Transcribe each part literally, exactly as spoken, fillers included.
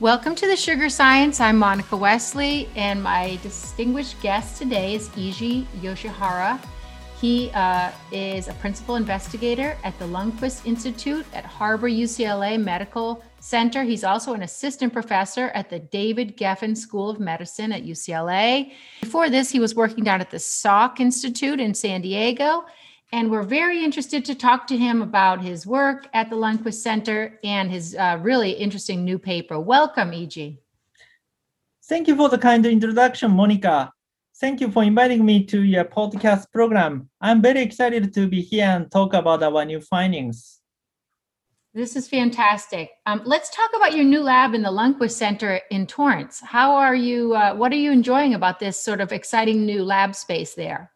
Welcome to the Sugar Science. I'm Monica Wesley, and my distinguished guest today is Eiji Yoshihara. He uh, is a principal investigator at the Lundquist Institute at Harbor U C L A Medical Center. He's also an assistant professor at the David Geffen School of Medicine at U C L A. Before this, he was working down at the Salk Institute in San Diego, and we're very interested to talk to him about his work at the Lundquist Center and his uh, really interesting new paper. Welcome, Eiji. Thank you for the kind introduction, Monica. Thank you for inviting me to your podcast program. I'm very excited to be here and talk about our new findings. This is fantastic. Um, let's talk about your new lab in the Lundquist Center in Torrance. How are you, uh, what are you enjoying about this sort of exciting new lab space there?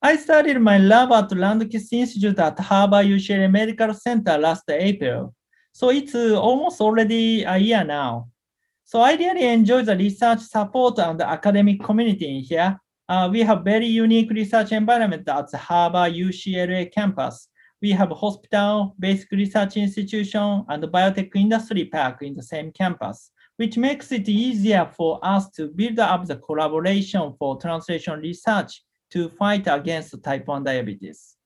I started my lab at Lundquist Institute at Harbor U C L A Medical Center last April. So it's almost already a year now. So I really enjoy the research support and the academic community in here. Uh, we have very unique research environment at the Harbor U C L A campus. We have a hospital, basic research institution, and the biotech industry park in the same campus, which makes it easier for us to build up the collaboration for translation research to fight against type one diabetes.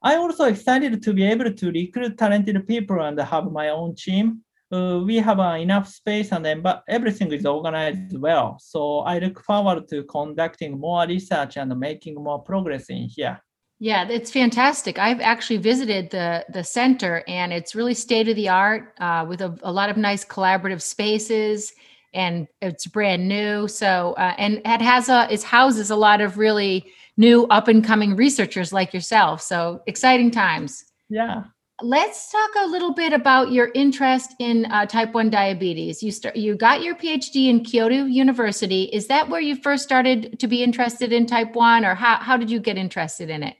I'm also excited to be able to recruit talented people and have my own team. Uh, we have uh, enough space and emb- everything is organized well. So I look forward to conducting more research and making more progress in here. Yeah, it's fantastic. I've actually visited the, the center, and it's really state of the art uh, with a, a lot of nice collaborative spaces, and it's brand new. So, uh, and it has a, it houses a lot of really new up and coming researchers like yourself. So exciting times. Yeah. Let's talk a little bit about your interest in uh, type one diabetes. You start, you got your PhD in Kyoto University. Is that where you first started to be interested in type one, or how, how did you get interested in it?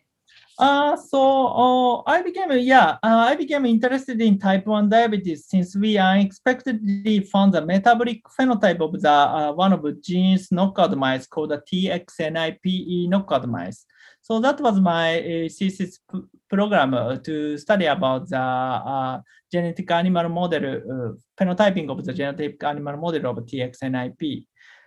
Uh, so uh, I became, yeah, uh, I became interested in type one diabetes since we unexpectedly found the metabolic phenotype of the uh, one of the genes knockout mice called the T X N I P knockout mice. So that was my uh, thesis p- program uh, to study about the uh, genetic animal model, uh, phenotyping of the genetic animal model of T X N I P.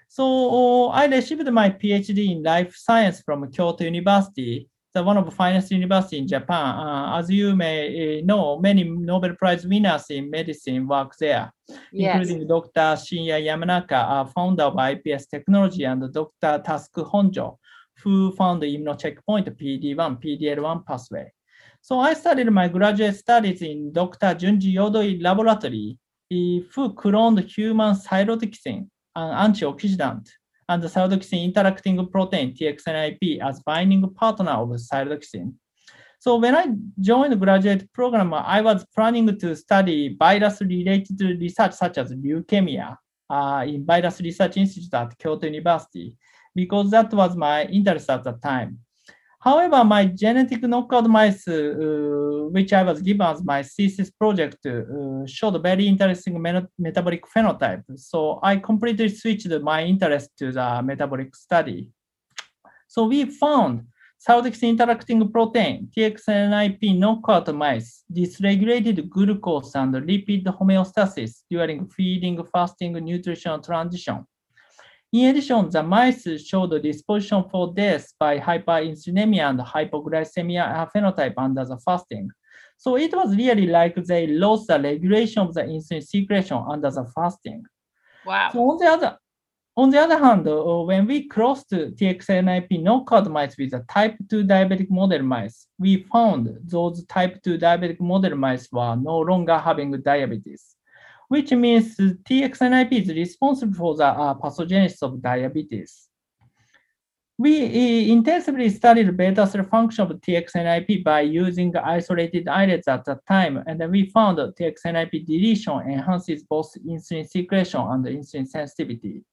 So uh, I received my PhD in life science from Kyoto University, the one of the finest universities in Japan. Uh, as you may uh, know, many Nobel Prize winners in medicine work there, yes, including Doctor Shinya Yamanaka, uh, founder of I P S technology, and Doctor Tasuku Honjo, who found the immune checkpoint P D one, P D L one pathway. So I started my graduate studies in Doctor Junji Yodoi laboratory, who cloned human thyrotoxin, an antioxidant, and the thyrotoxin interacting protein T X N I P as binding partner of thyrotoxin. So when I joined the graduate program, I was planning to study virus-related research such as leukemia uh, in Virus Research Institute at Kyoto University, because that was my interest at the time. However, my genetic knockout mice, uh, which I was given as my thesis project, uh, showed very interesting met- metabolic phenotype. So I completely switched my interest to the metabolic study. So we found thyrotoxin interacting protein, T X N I P knockout mice, dysregulated glucose and lipid homeostasis during feeding, fasting, nutritional transition. In addition, the mice showed a disposition for death by hyperinsulinemia and hypoglycemia phenotype under the fasting. So it was really like they lost the regulation of the insulin secretion under the fasting. Wow. So on the other, on the other hand, uh, when we crossed T X N I P knockout mice with the type two diabetic model mice, we found those type two diabetic model mice were no longer having diabetes, which means T X N I P is responsible for the uh, pathogenesis of diabetes. We uh, intensively studied beta cell function of T X N I P by using isolated islets at the time, and we found that T X N I P deletion enhances both insulin secretion and insulin sensitivity.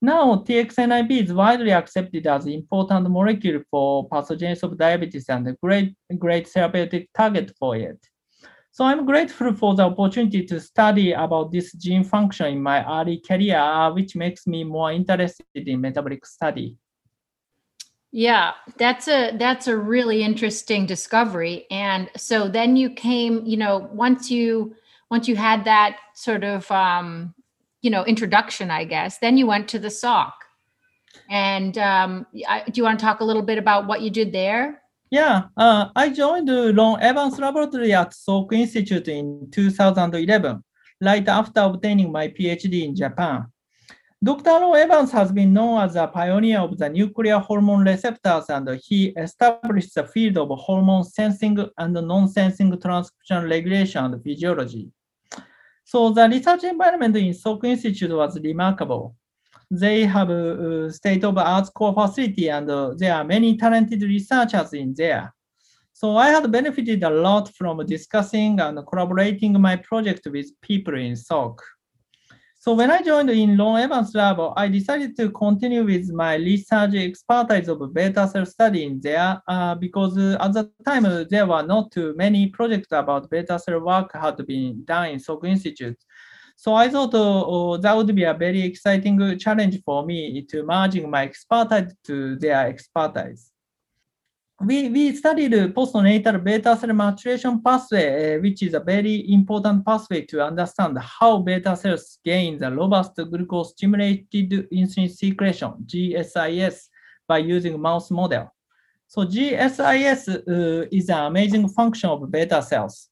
Now, T X N I P is widely accepted as an important molecule for pathogenesis of diabetes and a great, great therapeutic target for it. So I'm grateful for the opportunity to study about this gene function in my early career, which makes me more interested in metabolic study. Yeah, that's a that's a really interesting discovery. And so then you came, you know, once you once you had that sort of, um, you know, introduction, I guess, then you went to the Salk. And um, I, do you want to talk a little bit about what you did there? Yeah, uh, I joined the Ron Evans Laboratory at Salk Institute in two thousand eleven, right after obtaining my PhD in Japan. Doctor Ron Evans has been known as a pioneer of the nuclear hormone receptors, and he established the field of hormone sensing and non-sensing transcription regulation and physiology. So the research environment in Salk Institute was remarkable. They have a state-of-the-art core facility, and uh, there are many talented researchers in there. So I had benefited a lot from discussing and collaborating my project with people in Salk. So when I joined in Lon Evans lab, I decided to continue with my research expertise of beta cell study in there uh, because uh, at the time uh, there were not too many projects about beta cell work had been done in Salk Institute. So I thought uh, uh, that would be a very exciting challenge for me to merging my expertise to their expertise. We, we studied postnatal beta cell maturation pathway, uh, which is a very important pathway to understand how beta cells gain the robust glucose-stimulated insulin secretion, G S I S, by using mouse model. So G S I S uh, is an amazing function of beta cells.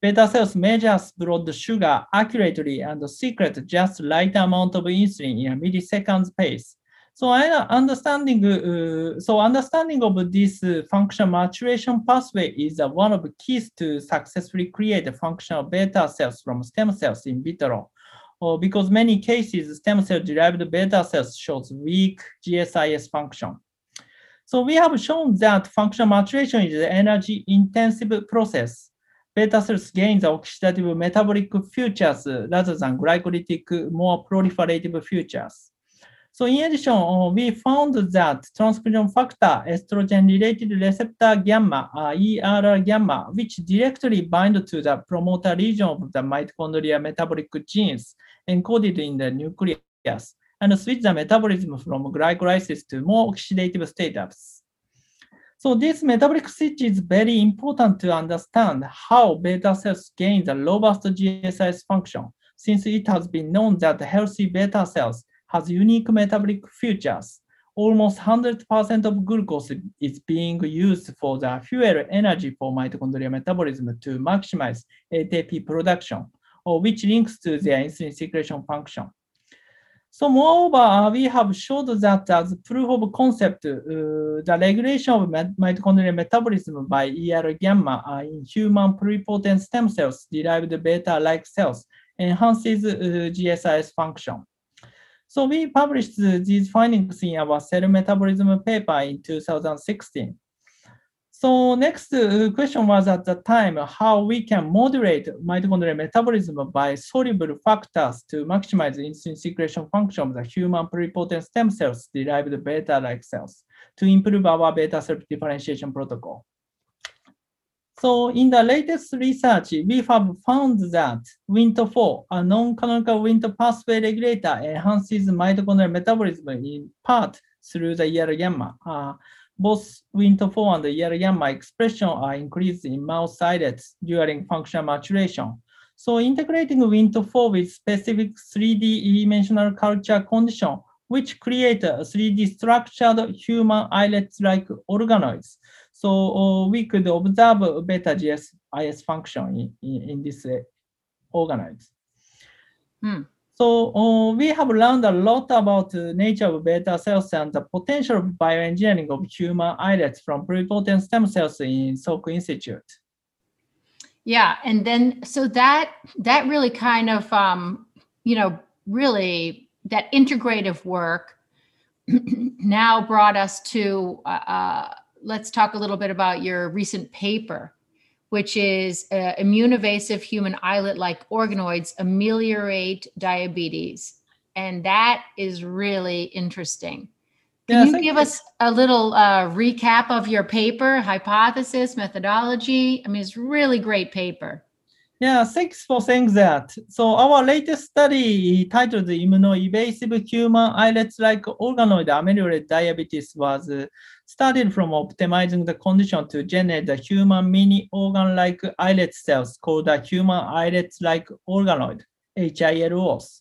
Beta cells measure blood sugar accurately and secrete just the right amount of insulin in a milliseconds pace. So understanding, uh, so understanding of this uh, function maturation pathway is uh, one of the keys to successfully create functional beta cells from stem cells in vitro. Or because many cases, stem cell-derived beta cells shows weak G S I S function. So we have shown that functional maturation is an energy-intensive process. Beta cells gain the oxidative metabolic features uh, rather than glycolytic, more proliferative features. So in addition, uh, we found that transcription factor estrogen-related receptor gamma, uh, E R R gamma, which directly bind to the promoter region of the mitochondrial metabolic genes encoded in the nucleus, and switch the metabolism from glycolysis to more oxidative status. So this metabolic switch is very important to understand how beta cells gain the robust G S I S function, since it has been known that healthy beta cells has unique metabolic features. Almost one hundred percent of glucose is being used for the fuel energy for mitochondrial metabolism to maximize A T P production, or which links to their insulin secretion function. So moreover, uh, we have showed that as proof of concept, uh, the regulation of mitochondrial metabolism by E R R gamma uh, in human pluripotent stem cells derived beta-like cells enhances uh, G S I S function. So we published these findings in our cell metabolism paper in two thousand sixteen. So next uh, question was at the time how we can modulate mitochondrial metabolism by soluble factors to maximize insulin secretion function of the human pluripotent stem cells derived beta-like cells to improve our beta cell differentiation protocol. So in the latest research, we have found that Wnt four, a non-canonical Wnt pathway regulator, enhances mitochondrial metabolism in part through the E R R gamma. Uh, both Wnt four and the E R R gamma expression are increased in mouse islets during functional maturation. So integrating Wnt four with specific three D dimensional culture condition, which create a three D structured human islet-like organoids. So uh, we could observe beta G S I S function in, in, in this uh, organoids. Hmm. So uh, we have learned a lot about the nature of beta cells and the potential of bioengineering of human islets from pluripotent stem cells in Salk Institute. Yeah, and then so that that really kind of um, you know really that integrative work now brought us to. Uh, Let's talk a little bit about your recent paper, which is uh, Immunoevasive Human Islet-Like Organoids Ameliorate Diabetes. And that is really interesting. Can yeah, you give us a little uh, recap of your paper, hypothesis, methodology? I mean, it's a really great paper. Yeah, thanks for saying that. So our latest study titled the Immunoevasive Human Islets-like Organoid Ameliorate Diabetes was started from optimizing the condition to generate the human mini-organ-like islet cells called the human islets-like organoid, H I L Os.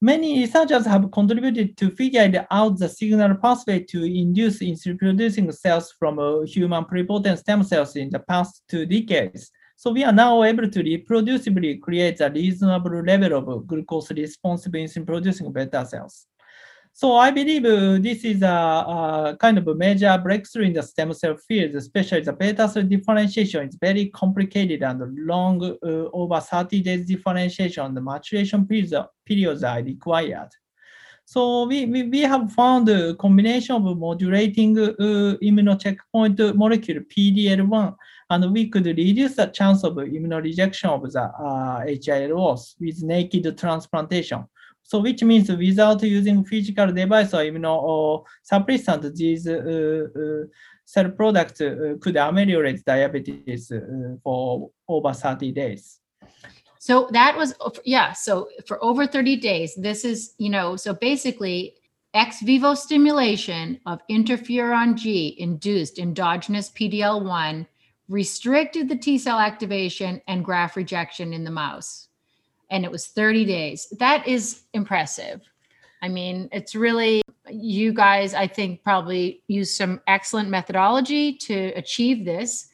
Many researchers have contributed to figure out the signal pathway to induce insulin-producing cells from human pluripotent stem cells in the past two decades. So we are now able to reproducibly create a reasonable level of glucose-responsive insulin-producing beta cells. So I believe uh, this is a, a kind of a major breakthrough in the stem cell field, especially the beta cell differentiation is very complicated and long, uh, over thirty days differentiation and the maturation periods, periods are required. So we, we, we have found a combination of modulating uh, immunocheckpoint molecule P D L one, and we could reduce the chance of immunorejection of the uh, H I L Os with naked transplantation. So which means without using physical device or immunosuppressant, these uh, uh, cell products uh, could ameliorate diabetes uh, for over thirty days. So that was, yeah, so for over thirty days, this is, you know, so basically ex vivo stimulation of interferon G induced endogenous P D L one restricted the T cell activation and graft rejection in the mouse. And it was thirty days. That is impressive. I mean, it's really, you guys, I think, probably used some excellent methodology to achieve this.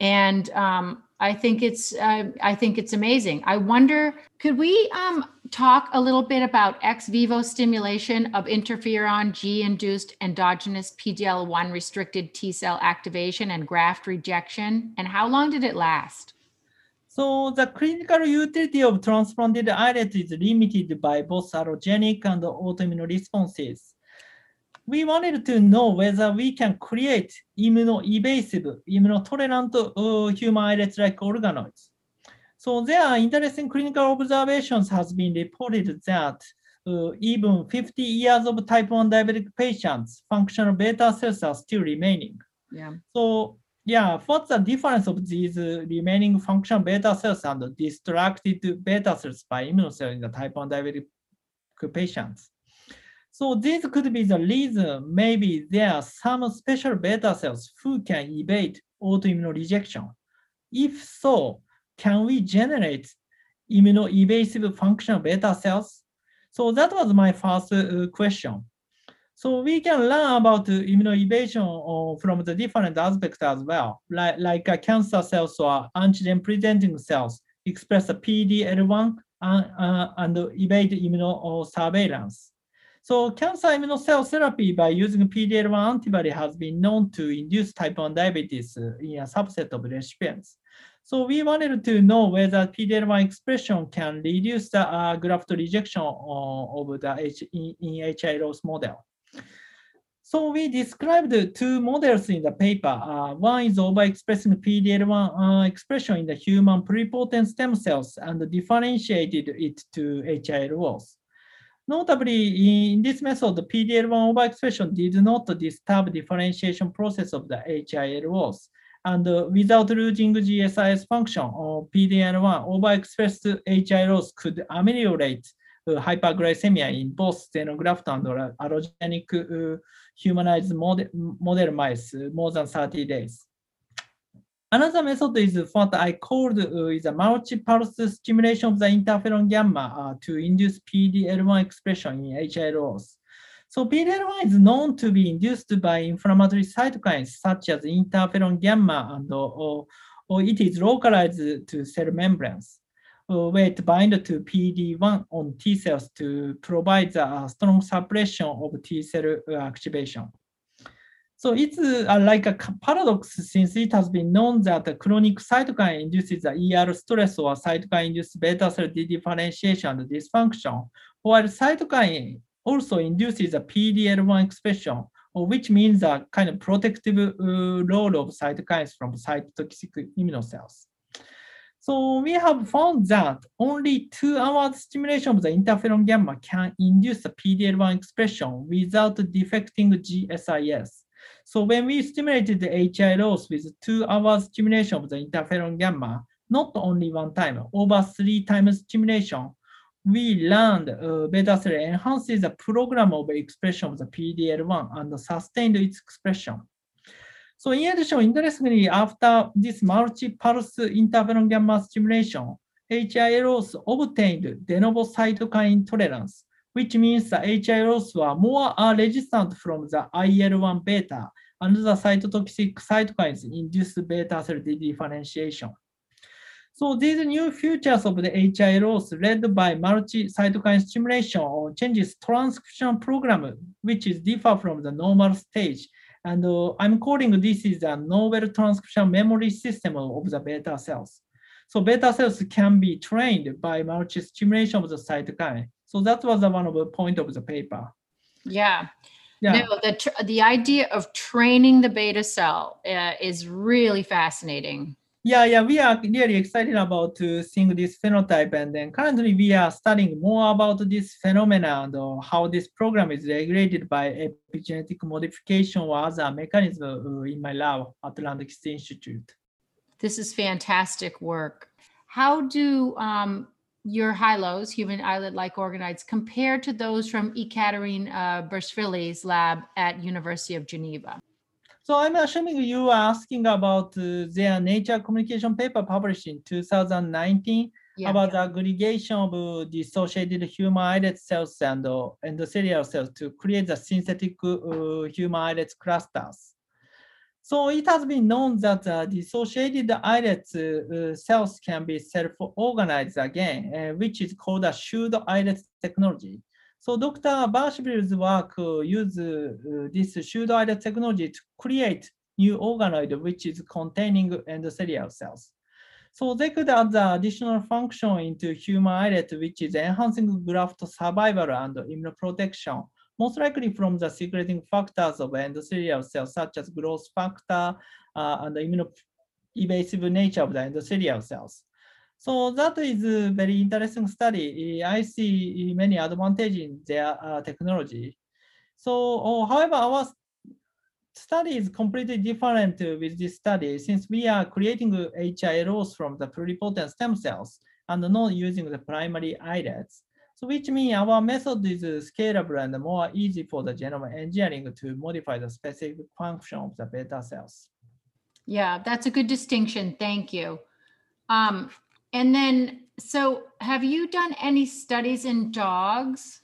And um, I think it's, uh, I think it's amazing. I wonder, could we um, talk a little bit about ex vivo stimulation of interferon G-induced endogenous P D L one restricted T cell activation and graft rejection? And how long did it last? So the clinical utility of transplanted islets is limited by both allergenic and autoimmune responses. We wanted to know whether we can create immuno-evasive, immunotolerant uh, human islet-like organoids. So there are interesting clinical observations has been reported that uh, even fifty years of type one diabetic patients, functional beta cells are still remaining. Yeah. So Yeah, what's the difference of these uh, remaining functional beta cells and distracted beta cells by immunocell in the type one diabetic patients? So this could be the reason maybe there are some special beta cells who can evade autoimmune rejection. If so, can we generate immunoevasive functional beta cells? So that was my first uh, question. So we can learn about uh, immunoevasion uh, from the different aspects as well, like, like uh, cancer cells or antigen-presenting cells express the P D L one and, uh, and evade immunosurveillance. So cancer immunocell therapy by using P D L one antibody has been known to induce type one diabetes uh, in a subset of recipients. So we wanted to know whether P D L one expression can reduce the uh, graft rejection uh, of the H in, in H I L Os model. So we described two models in the paper. Uh, one is overexpressing P D L one uh, expression in the human pluripotent stem cells and differentiated it to H I L Os. Notably, in this method, the P D L one overexpression did not disturb differentiation process of the H I L Os. And uh, without losing G S I S function, or P D L one overexpressed H I L Os could ameliorate Uh, hyperglycemia in both xenograft and allergenic uh, humanized model, model mice uh, more than thirty days. Another method is what I called uh, is a multi-pulse stimulation of the interferon gamma uh, to induce P D L one expression in H I L Os. So P D L one is known to be induced by inflammatory cytokines such as interferon gamma, and or, or it is localized to cell membranes, where it binds to P D one on T cells to provide a strong suppression of T cell activation. So it's uh, like a paradox, since it has been known that the chronic cytokine induces the E R stress or cytokine-induced beta cell differentiation and dysfunction, while cytokine also induces a P D L one expression, which means a kind of protective uh, role of cytokines from cytotoxic immunocells. So we have found that only two hours stimulation of the interferon gamma can induce the P D L one expression without defecting G S I S. So when we stimulated the H I L Os with two hours stimulation of the interferon gamma, not only one time, over three times stimulation, we learned uh, beta cell enhances the program of expression of the P D L one and sustained its expression. So in addition, interestingly, after this multi-pulse interferon gamma stimulation, H I L Os obtained de novo cytokine tolerance, which means the H I L Os were more resistant from the I L one beta and the cytotoxic cytokines induce beta cell differentiation. So these new features of the H I L Os led by multi-cytokine stimulation or changes transcription program, which is different from the normal stage. And uh, I'm calling this is a novel transcription memory system of the beta cells. So beta cells can be trained by multi-stimulation of the cytokine. So that was the one of the point of the paper. Yeah. yeah. No, the, tr the idea of training the beta cell uh, is really fascinating. Yeah, yeah, we are really excited about uh, seeing this phenotype. And then currently we are studying more about this phenomena and uh, how this program is regulated by epigenetic modification or other mechanism uh, in my lab at Lundquist Institute. This is fantastic work. How do um, your H I L Os, human islet-like organoids, compare to those from Ekaterine uh, Bershvili's lab at University of Geneva? So I'm assuming you are asking about uh, their Nature Communication paper published in two thousand nineteen yeah, about yeah. the aggregation of uh, dissociated human islet cells and uh, endothelial cells to create the synthetic uh, human islet clusters. So it has been known that uh, dissociated islet uh, uh, cells can be self-organized again, uh, which is called a shared islet technology. So Doctor Bershvili's work uh, uses uh, this shared islet technology to create new organoid, which is containing endothelial cells. So they could add the additional function into human islet, which is enhancing graft survival and immunoprotection, most likely from the secreting factors of endothelial cells, such as growth factor uh, and the immunoevasive nature of the endothelial cells. So that is a very interesting study. I see many advantages in their uh, technology. So, oh, however, our study is completely different uh, with this study since we are creating H I L Os from the pluripotent stem cells and not using the primary islets. So which means our method is scalable and more easy for the genome engineering to modify the specific function of the beta cells. Yeah, that's a good distinction. Thank you. Um, and then, so have you done any studies in dogs?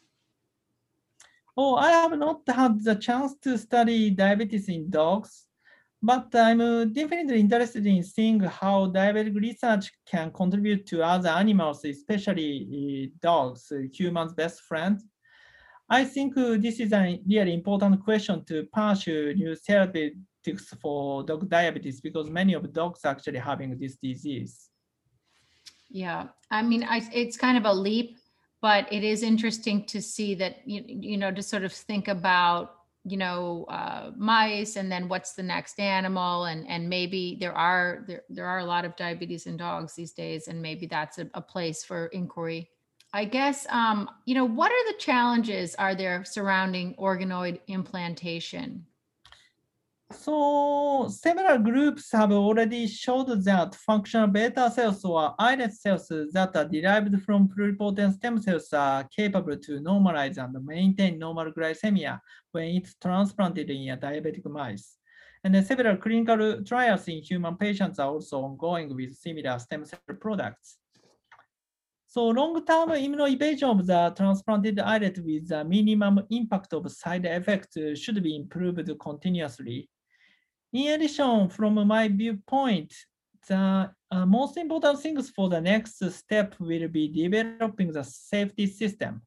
Oh, I have not had the chance to study diabetes in dogs, but I'm definitely interested in seeing how diabetic research can contribute to other animals, especially dogs, humans' best friends. I think this is a really important question to pursue new therapeutics for dog diabetes because many of the dogs are actually having this disease. Yeah, I mean, I, it's kind of a leap, but it is interesting to see that, you, you know, to sort of think about you know, uh, mice, and then what's the next animal, and and maybe there are there there are a lot of diabetes in dogs these days, and maybe that's a, a place for inquiry. I guess, um, you know, what are the challenges are there surrounding organoid implantation? So several groups have already showed that functional beta cells or islet cells that are derived from pluripotent stem cells are capable to normalize and maintain normal glycemia when it's transplanted in a diabetic mice. And several clinical trials in human patients are also ongoing with similar stem cell products. So long-term immunoevasion of the transplanted islet with the minimum impact of side effects should be improved continuously. In addition, from my viewpoint, the uh, most important things for the next step will be developing the safety system.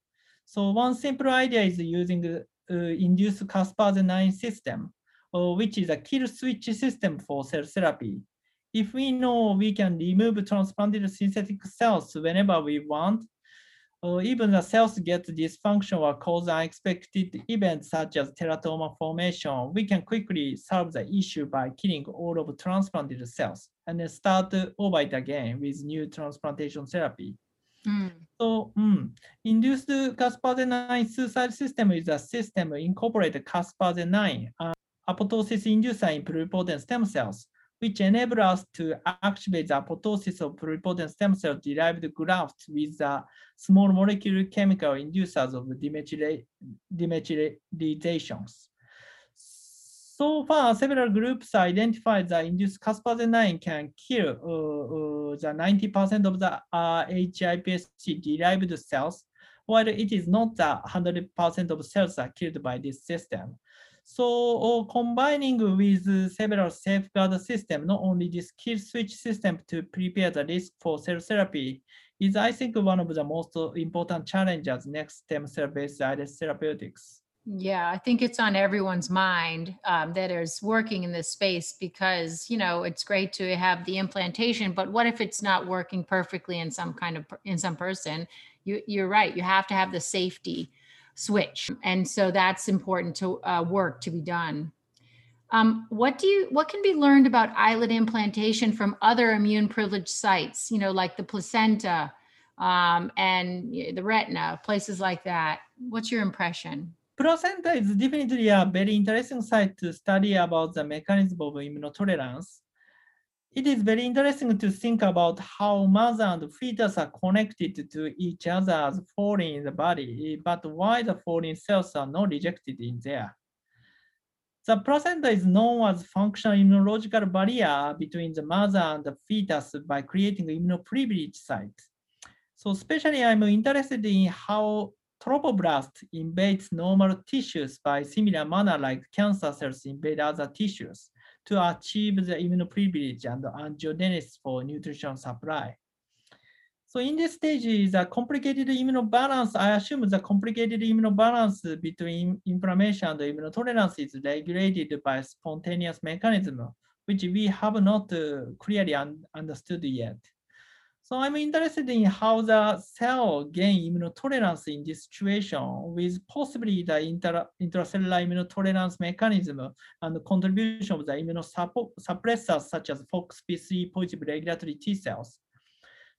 So one simple idea is using uh, induced caspase nine system, uh, which is a kill switch system for cell therapy. If we know we can remove transplanted synthetic cells whenever we want, or even the cells get dysfunction or cause unexpected events such as teratoma formation, we can quickly solve the issue by killing all of transplanted cells and then start over it again with new transplantation therapy. Mm. So mm, induced caspase nine suicide system is a system incorporated caspase nine, uh, apoptosis inducer in pluripotent stem cells, which enable us to activate the apoptosis of pluripotent stem cell derived grafts with the small molecule chemical inducers of demethylations. So far, several groups identified the induced caspase nine can kill uh, uh, the ninety percent of the uh, H I P S C-derived cells, while it is not the one hundred percent of cells are killed by this system. So uh, combining with several safeguard systems, not only this kill switch system to prepare the risk for cell therapy is, I think, one of the most important challenges next stem cell-based I L S therapeutics. Yeah, I think it's on everyone's mind um, that is working in this space because, you know, it's great to have the implantation, but what if it's not working perfectly in some kind of, in some person? You, you're right, you have to have the safety switch. And so that's important to uh, work to be done. Um, what do you, what can be learned about islet implantation from other immune privileged sites, you know, like the placenta um, and the retina, places like that? What's your impression? Placenta is definitely a very interesting site to study about the mechanism of immunotolerance. It is very interesting to think about how mother and fetus are connected to each other as foreign in the body, but why the foreign cells are not rejected in there. The placenta is known as functional immunological barrier between the mother and the fetus by creating immunoprivileged sites. So especially I'm interested in how trophoblast invades normal tissues by similar manner like cancer cells invade other tissues to achieve the immunoprivilege and angiogenesis for nutrition supply. So in this stage is a complicated immunobalance. I assume the complicated immunobalance between inflammation and immunotolerance is regulated by spontaneous mechanism, which we have not uh, clearly un understood yet. So I'm interested in how the cell gain immunotolerance in this situation with possibly the inter intracellular immunotolerance mechanism and the contribution of the immunosuppressors such as F O X P three positive regulatory T cells.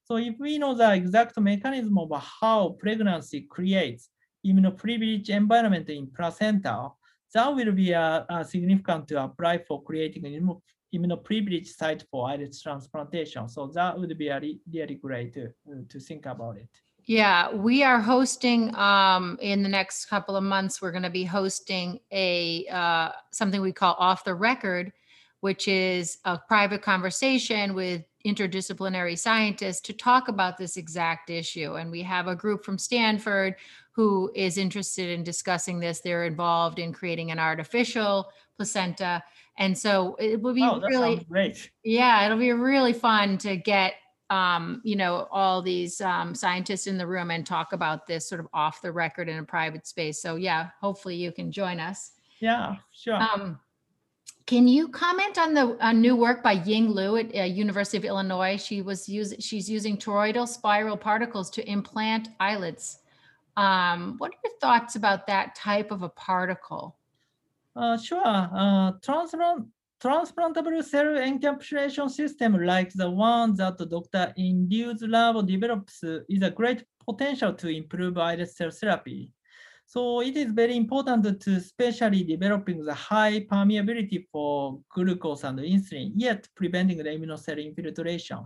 So if we know the exact mechanism of how pregnancy creates immunoprivileged environment in placenta, that will be a, a significant to apply for creating an immunotolerance immunoprivileged site for islet transplantation. So that would be a re really great to, to think about it. Yeah, we are hosting um, in the next couple of months, we're going to be hosting a uh, something we call Off the Record, which is a private conversation with interdisciplinary scientists to talk about this exact issue. And we have a group from Stanford who is interested in discussing this. They're involved in creating an artificial placenta. And so it will be oh, really great. Yeah, it'll be really fun to get, um, you know, all these um, scientists in the room and talk about this sort of off the record in a private space. So yeah, hopefully you can join us. Yeah, sure. Um, can you comment on the on new work by Ying Lu at uh, University of Illinois? She was using she's using toroidal spiral particles to implant islets. Um, what are your thoughts about that type of a particle? Uh, sure, uh, transplant, transplantable cell encapsulation system like the one that Doctor Indu's lab develops is a great potential to improve islet cell therapy. So it is very important to especially developing the high permeability for glucose and insulin, yet preventing the immunocell infiltration.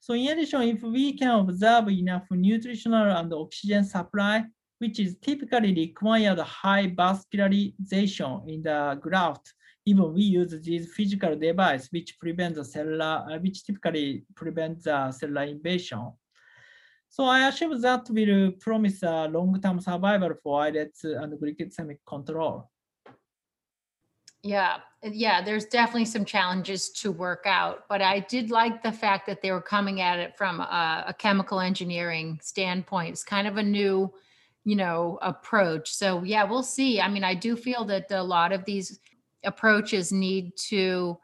So in addition, if we can observe enough nutritional and oxygen supply, which is typically required high vascularization in the graft. Even we use these physical devices, which prevent the cellular, which typically prevents the cellular invasion. So I assume that will promise a long-term survival for islets and glycemic control. Yeah, yeah, there's definitely some challenges to work out, but I did like the fact that they were coming at it from a, a chemical engineering standpoint. It's kind of a new, you know, approach. So yeah, we'll see. I mean, I do feel that a lot of these approaches need to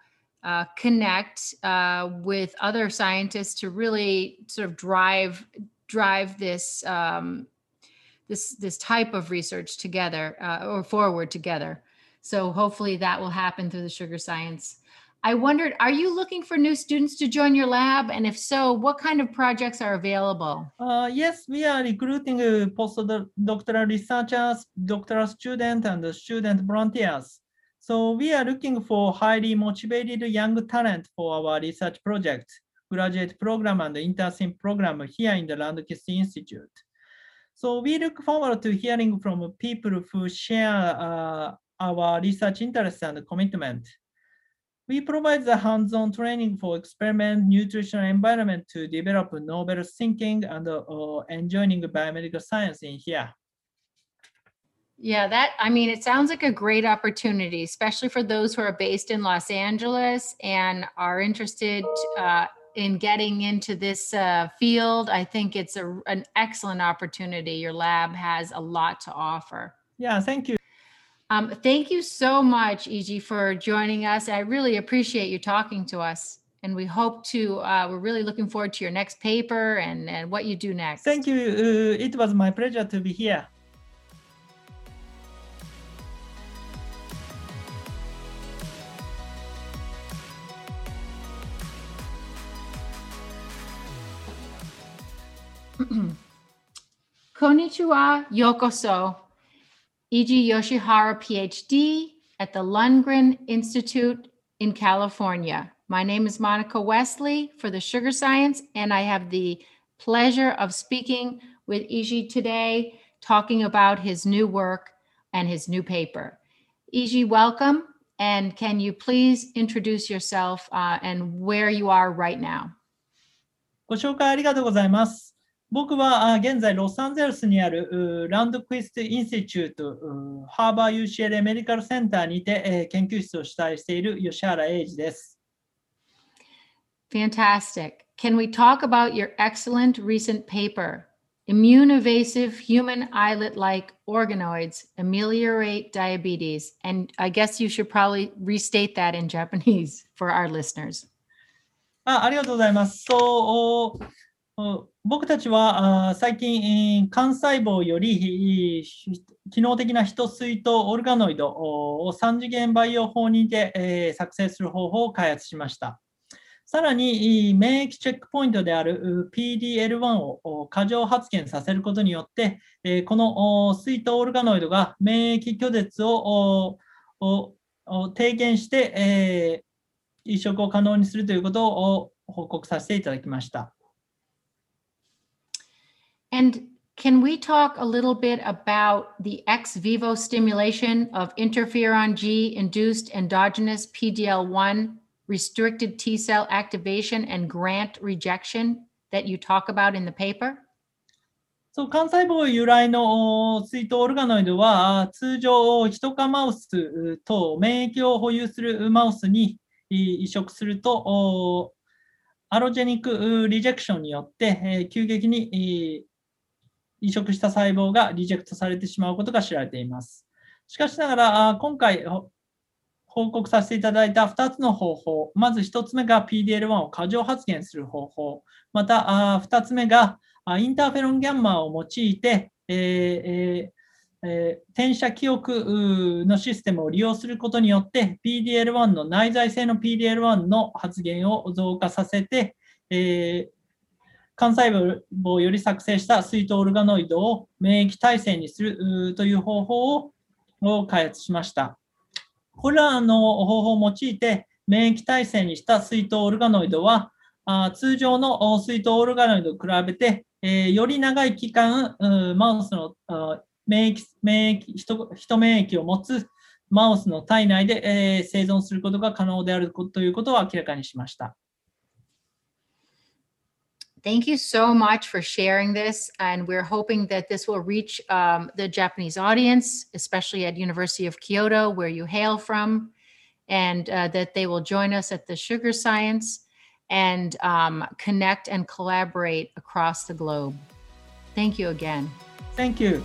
uh, connect uh, with other scientists to really sort of drive drive this um, this this type of research together uh, or forward together. So hopefully that will happen through the Sugar Science. I wondered, are you looking for new students to join your lab? And if so, what kind of projects are available? Uh, yes, we are recruiting uh, postdoctoral researchers, doctoral students, and student volunteers. So we are looking for highly motivated young talent for our research project, graduate program and internship program here in the Lundquist Institute. So we look forward to hearing from people who share uh, our research interests and commitment. We provide the hands-on training for experiment, nutritional environment to develop novel thinking and uh, enjoying biomedical science in here. Yeah, that, I mean, it sounds like a great opportunity, especially for those who are based in Los Angeles and are interested uh, in getting into this uh, field. I think it's a, an excellent opportunity. Your lab has a lot to offer. Yeah, thank you. Um, thank you so much, Eiji, for joining us. I really appreciate you talking to us. And we hope to, uh, we're really looking forward to your next paper and, and what you do next. Thank you. Uh, it was my pleasure to be here. Konnichiwa, yokoso. Eiji Yoshihara, P H D at the Lundquist Institute in California. My name is Monica Wesley for the Sugar Science, and I have the pleasure of speaking with Eiji today, talking about his new work and his new paper. Eiji, welcome, and can you please introduce yourself uh, and where you are right now? ご紹介ありがとうございます。 僕は現在ロサンゼルスにあるランドクイストインスティチュート、ハーバー U C L A メディカルセンターにて研究室を主催している吉原英二です。Fantastic. Can we talk about your excellent recent paper, Immune Evasive Human Islet-like Organoids Ameliorate Diabetes? And I guess you should probably restate that in Japanese for our listeners. あ、ありがとうございます。So, uh, 僕たちは最近幹細胞より機能的なヒトスイートオルガノイドをさん次元培養法にて作成する方法を開発しました。さらに免疫チェックポイントである P D L one を過剰発現させることによってこのスイートオルガノイドが免疫拒絶を低減して移植を可能にするということを報告させていただきました。 And can we talk a little bit about the ex vivo stimulation of interferon G-induced endogenous P D L one restricted T-cell activation and grant rejection that you talk about in the paper? そう、幹細胞由来の水筒オルガノイドは通常ヒト科マウスと免疫を保有するマウスに移植するとアロジェニックリジェクションによって急激に移植した細胞がリジェクトされてしまうことが知られています。しかしながら今回報告させていただいたふたつの方法、まずひとつめが P D L one を過剰発現する方法、またふたつめがインターフェロンガンマを用いて、えーえー、転写記憶のシステムを利用することによって P D L one の内在性の P D L one の発現を増加させて、えー幹細胞より作成した水筒オルガノイドを免疫耐性にするという方法を開発しました。これらの方法を用いて免疫耐性にした水筒オルガノイドは通常の水筒オルガノイドと比べてより長い期間マウスの免疫、免疫、人免疫を持つマウスの体内で生存することが可能であるということを明らかにしました。 Thank you so much for sharing this, and we're hoping that this will reach um, the Japanese audience, especially at University of Kyoto, where you hail from, and uh, that they will join us at the Sugar Science and um, connect and collaborate across the globe. Thank you again. Thank you.